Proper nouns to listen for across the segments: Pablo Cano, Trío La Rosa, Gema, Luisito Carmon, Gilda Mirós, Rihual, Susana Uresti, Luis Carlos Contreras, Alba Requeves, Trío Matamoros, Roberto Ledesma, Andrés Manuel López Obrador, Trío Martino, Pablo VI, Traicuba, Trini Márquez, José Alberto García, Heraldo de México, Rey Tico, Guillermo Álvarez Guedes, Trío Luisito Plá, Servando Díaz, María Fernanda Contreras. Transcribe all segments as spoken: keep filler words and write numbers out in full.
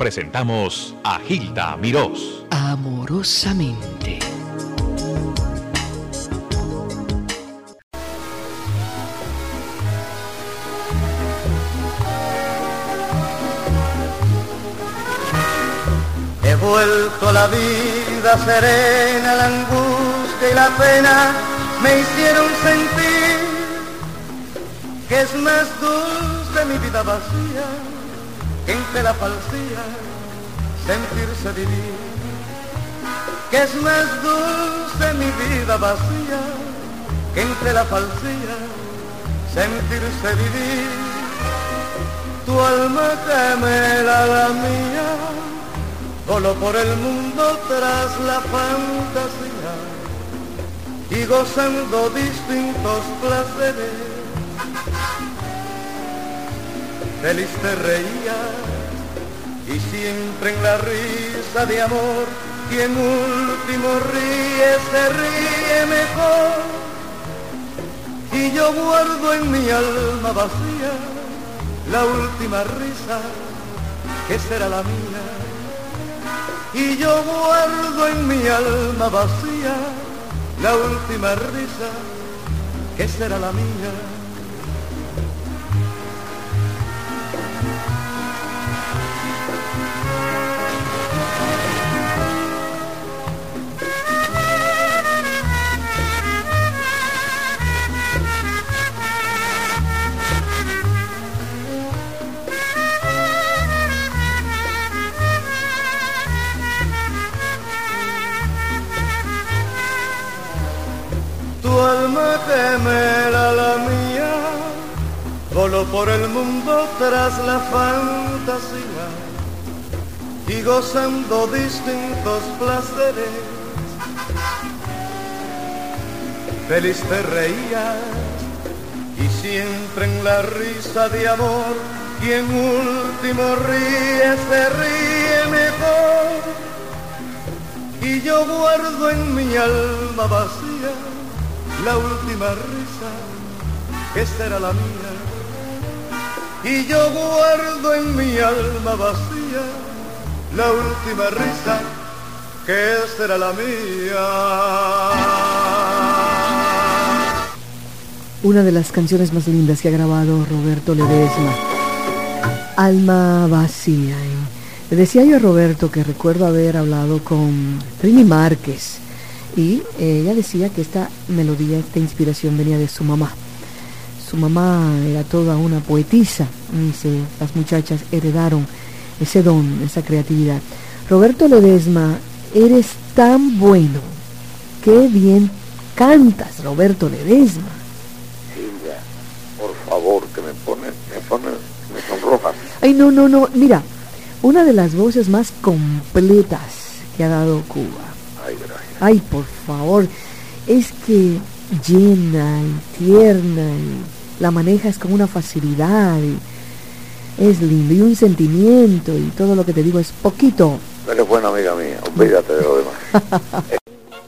presentamos a Gilda Mirós. Amorosamente. He vuelto la vida serena, la angustia y la pena me hicieron sentir que es más dulce mi vida vacía, que entre la falsía sentirse vivir, que es más dulce mi vida vacía, que entre la falsía sentirse vivir, tu alma gemela la mía, voló por el mundo tras la fantasía y gozando distintos placeres, feliz te reías y siempre en la risa de amor, quien último ríe se ríe mejor, y yo guardo en mi alma vacía la última risa que será la mía, y yo guardo en mi alma vacía la última risa que será la mía. Tu alma gemela la mía, voló por el mundo tras la fantasía y gozando distintos placeres, feliz te reías y siempre en la risa de amor, quien último ríe se ríe mejor, y yo guardo en mi alma vacía la última risa que será la mía, y yo guardo en mi alma vacía la última risa que será la mía. Una de las canciones más lindas que ha grabado Roberto Ledesma, Alma Vacía. Le decía yo a Roberto que recuerdo haber hablado con Trini Márquez, y ella decía que esta melodía, esta inspiración venía de su mamá. Su mamá era toda una poetisa, y se, las muchachas heredaron ese don, esa creatividad. Roberto Ledesma, eres tan bueno, qué bien cantas, Roberto Ledesma. Silvia, por favor, que me pones, me pones, me sonrojas. Ay, no, no, no, mira, una de las voces más completas que ha dado Cuba. Ay, gracias. Ay, por favor, es que llena y tierna y la manejas con una facilidad, es lindo y un sentimiento, y todo lo que te digo es poquito. Eres buena amiga mía, olvídate de lo demás.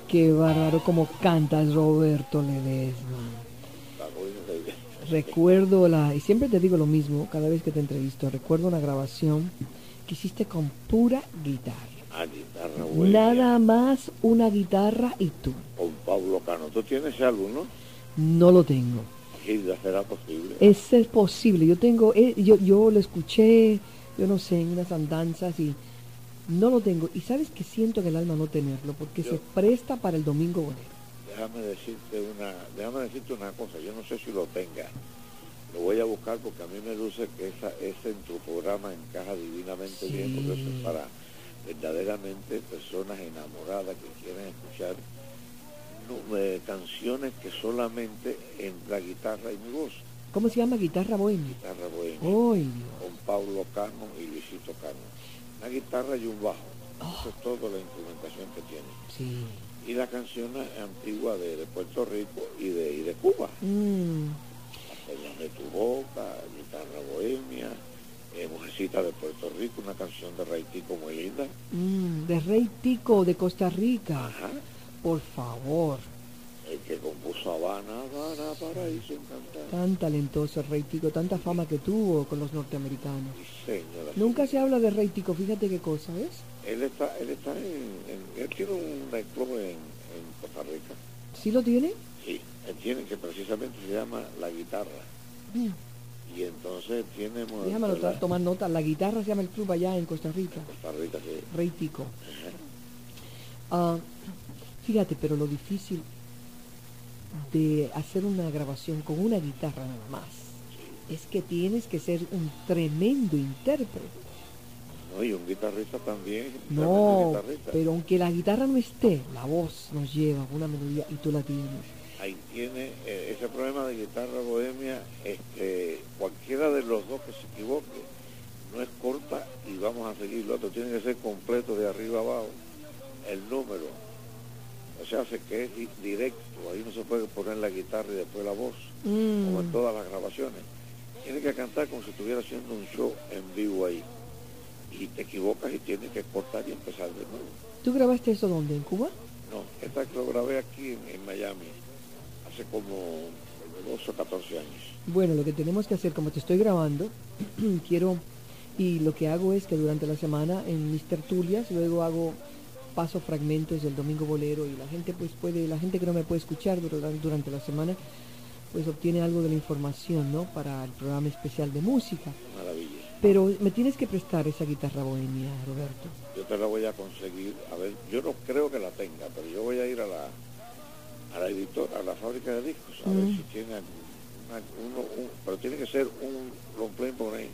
Qué bárbaro como cantas, Roberto Ledesma. Recuerdo la, y siempre te digo lo mismo cada vez que te entrevisto, recuerdo una grabación que hiciste con pura guitarra. Ah, guitarra, güey. Nada más una guitarra y tú. Con Pablo Cano. ¿Tú tienes ese álbum, no? No lo tengo. Gilda, ¿será posible? Ese es posible. Yo tengo, eh, yo, yo lo escuché, yo no sé, en unas andanzas y no lo tengo. Y sabes que siento que el alma no tenerlo, porque yo, se presta para el domingo bonito. Déjame decirte una, déjame decirte una cosa, yo no sé si lo tenga. Lo voy a buscar porque a mí me luce que esa, ese en tu programa encaja divinamente sí. Bien, porque eso es para verdaderamente personas enamoradas que quieren escuchar no, eh, canciones que solamente en la guitarra y mi voz. ¿Cómo se llama? Guitarra bohemia. Guitarra bohemia. Oy. Con Pablo Cano y Luisito Carmon. Una guitarra y un bajo. Oh. Eso es toda la instrumentación que tiene. Sí. Y la canción antigua de, de Puerto Rico y de, y de Cuba. Mm. De tu boca, guitarra bohemia. Eh, Mujercita de Puerto Rico, una canción de Rey Tico muy linda. Mm, de Rey Tico de Costa Rica. Ajá. Por favor. el que compuso Habana, Habana, Paraíso Encantado. Tan talentoso el Rey Tico, tanta fama que tuvo con los norteamericanos. Señora, nunca se habla de Rey Tico, fíjate qué cosa es. Él está, él está en, en él tiene un club en, en Costa Rica. ¿Sí lo tiene? Sí, él tiene, que precisamente se llama La Guitarra. Bien. Y entonces tiene... Déjame anotar, tomar nota, La Guitarra se llama el club allá en Costa Rica. En Costa Rica, sí. Rey Tico. Uh, fíjate, pero lo difícil de hacer una grabación con una guitarra nada más, sí, es que tienes que ser un tremendo intérprete. No, y un guitarrista también. No, guitarrista. Pero aunque la guitarra no esté, la voz nos lleva una melodía y tú la tienes. Ahí tiene eh, ese problema de guitarra bohemia, este, cualquiera de los dos que se equivoque, no es corta y vamos a seguir lo otro, tiene que ser completo de arriba abajo, el número, o sea, hace que es directo, ahí no se puede poner la guitarra y después la voz, mm. como en todas las grabaciones, tiene que cantar como si estuviera haciendo un show en vivo ahí, y te equivocas y tienes que cortar y empezar de nuevo. ¿Tú grabaste eso dónde, en Cuba? No, esta que lo grabé aquí en, en Miami, hace como doce o catorce años. Bueno, lo que tenemos que hacer, como te estoy grabando, quiero, y lo que hago es que durante la semana en mis tertulias, luego hago, paso fragmentos del Domingo Bolero, y la gente pues puede, la gente que no me puede escuchar durante la semana, pues obtiene algo de la información, ¿no?, para el programa especial de música. Maravilla. Pero me tienes que prestar esa guitarra bohemia, Roberto. Yo te la voy a conseguir, a ver, yo no creo que la tenga, pero yo voy a ir a la... a la editora, a la fábrica de discos, a mm. ver si tiene una, uno, un, pero tiene que ser un long play por ahí,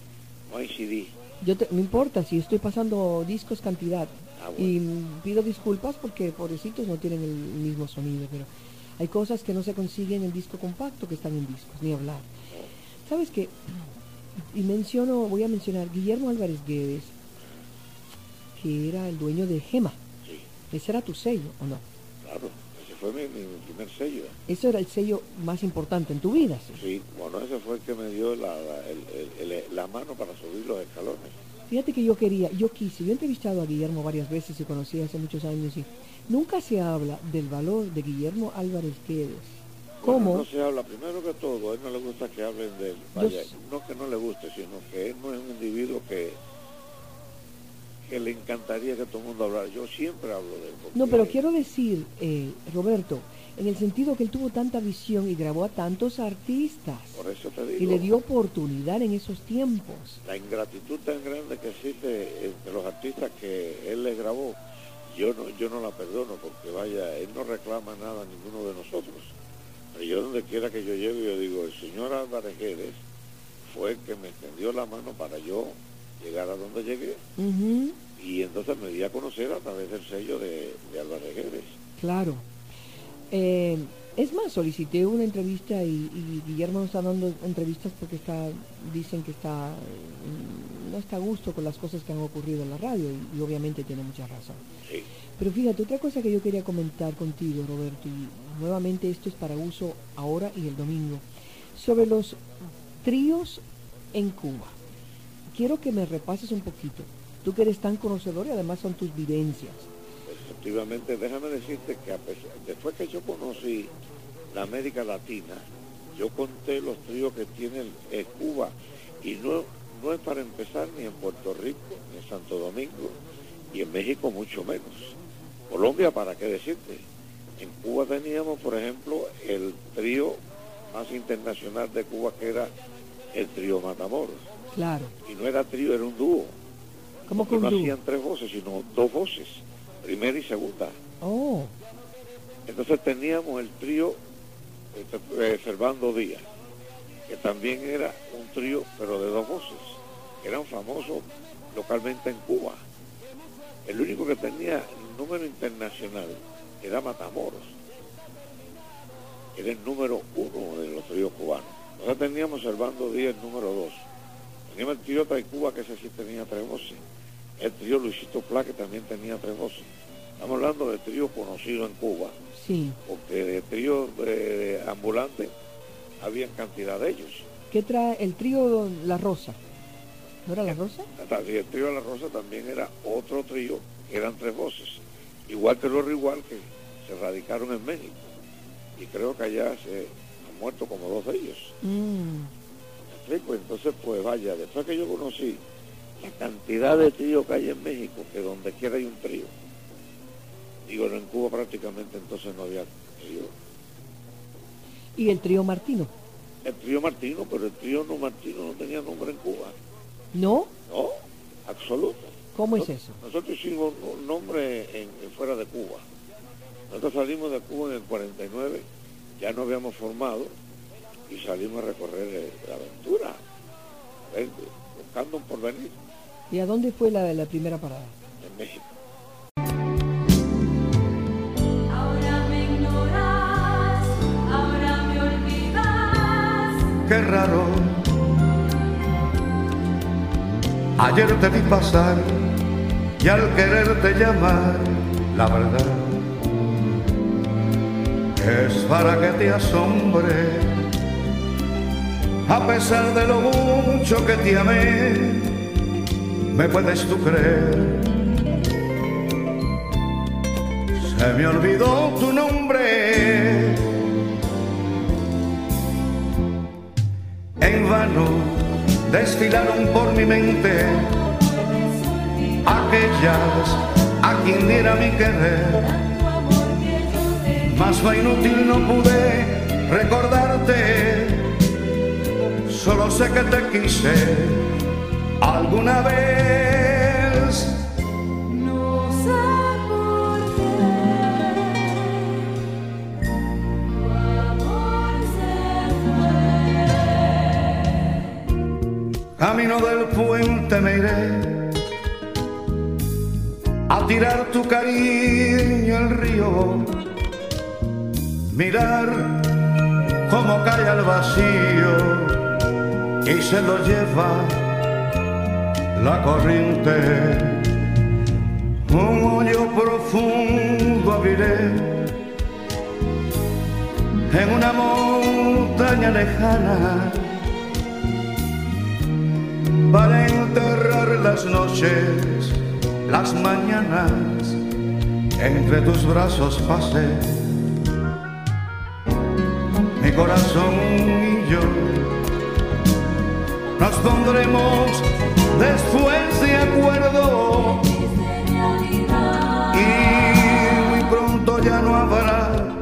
no hay C D. Yo te, me importa, si estoy pasando discos cantidad, ah, bueno. y pido disculpas porque pobrecitos no tienen el mismo sonido, pero hay cosas que no se consiguen en disco compacto que están en discos, ni hablar. No. ¿Sabes qué? Y menciono, voy a mencionar Guillermo Álvarez Guedes, que era el dueño de Gema. Sí. ¿Ese era tu sello o no? Claro. Fue mi, mi primer sello. ¿Eso era el sello más importante en tu vida? Sí, sí, bueno, ese fue el que me dio la, la, el, el, el, la mano para subir los escalones. Fíjate que yo quería, yo quise, yo he entrevistado a Guillermo varias veces y conocí hace muchos años y nunca se habla del valor de Guillermo Álvarez Guedes. ¿Cómo? Bueno, no se habla, primero que todo, a él no le gusta que hablen de él. Vaya, yo... no que no le guste, sino que él no es un individuo que... que le encantaría que todo el mundo hablara. Yo siempre hablo de él. No, pero quiero decir, eh, Roberto, en el sentido que él tuvo tanta visión y grabó a tantos artistas. Por eso te digo. Y le dio oportunidad en esos tiempos. La ingratitud tan grande que existe entre los artistas que él le grabó, yo no, yo no la perdono, porque vaya, él no reclama nada a ninguno de nosotros. Pero yo donde quiera que yo llegue, yo digo, el señor Álvarez Guedes fue el que me extendió la mano para yo llegar a donde llegué, uh-huh. y entonces me di a conocer a través del sello de, de Alba Requeves. Claro. Eh, es más, solicité una entrevista y, y Guillermo no está dando entrevistas porque está, dicen que está, no está a gusto con las cosas que han ocurrido en la radio, y, y obviamente tiene mucha razón. Sí. Pero fíjate, otra cosa que yo quería comentar contigo, Roberto, y nuevamente esto es para uso ahora y el domingo, sobre los tríos en Cuba. Quiero que me repases un poquito, tú que eres tan conocedor y además son tus vivencias. Efectivamente, déjame decirte que a pesar, después que yo conocí la América Latina, yo conté los tríos que tiene el, el Cuba, y no, no es para empezar ni en Puerto Rico, ni en Santo Domingo, y en México mucho menos. Colombia, ¿para qué decirte? En Cuba teníamos, por ejemplo, el trío más internacional de Cuba, que era el trío Matamoros. Claro. Y no era trío, era un dúo. ¿Cómo que un dúo? No hacían tres voces, sino dos voces, primera y segunda. Oh. Entonces teníamos el trío eh, Servando Díaz, que también era un trío, pero de dos voces. Eran famosos localmente en Cuba. El único que tenía número internacional era Matamoros. Era el número uno de los tríos cubanos. Nosotros teníamos Servando Díaz, el número dos. Teníamos el trío Traicuba, que ese sí tenía tres voces. El trío Luisito Plá, que también tenía tres voces. Estamos hablando de trío conocido en Cuba. Sí. Porque de trío eh, ambulante había cantidad de ellos. ¿Qué trae el trío La Rosa? ¿No era La Rosa? El, el trío La Rosa también era otro trío, que eran tres voces. Igual que los Rihual, que se radicaron en México. y creo que allá se han muerto como dos de ellos. Mm. ¿Me explico? Entonces, pues vaya, después que yo conocí la cantidad de tríos que hay en México, que donde quiera hay un trío, digo, en Cuba prácticamente entonces no había trío. ¿Y el trío Martino? El trío Martino, pero el trío no Martino no tenía nombre en Cuba. ¿No? No, absoluto. ¿Cómo es eso? Nosotros hicimos un nombre en, en fuera de Cuba. Nosotros salimos de Cuba en el cuarenta y nueve, ya nos habíamos formado y salimos a recorrer la aventura, ¿ves? Buscando un porvenir. ¿Y a dónde fue la, la primera parada? En México. Qué raro, ayer te vi pasar y al quererte llamar, la verdad es para que te asombre, a pesar de lo mucho que te amé, me puedes tú creer, se me olvidó tu nombre. En vano desfilaron por mi mente aquellas a quien diera mi querer, mas fue inútil, no pude recordarte, solo sé que te quise alguna vez. Camino del puente me iré a tirar tu cariño al río, mirar cómo cae al vacío y se lo lleva la corriente. Un hoyo profundo abriré en una montaña lejana para enterrar las noches, las mañanas, entre tus brazos pasé, mi corazón y yo, nos pondremos después de acuerdo, y muy pronto ya no habrá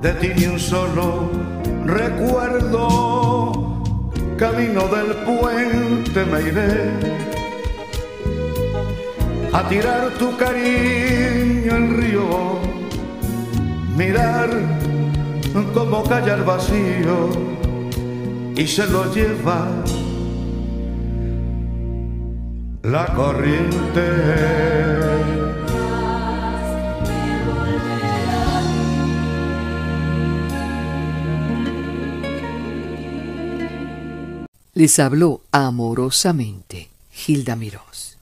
de ti ni un solo recuerdo. Camino del puente me iré a tirar tu cariño al río, mirar cómo cae el vacío y se lo lleva la corriente. Les habló amorosamente Gilda Mirós.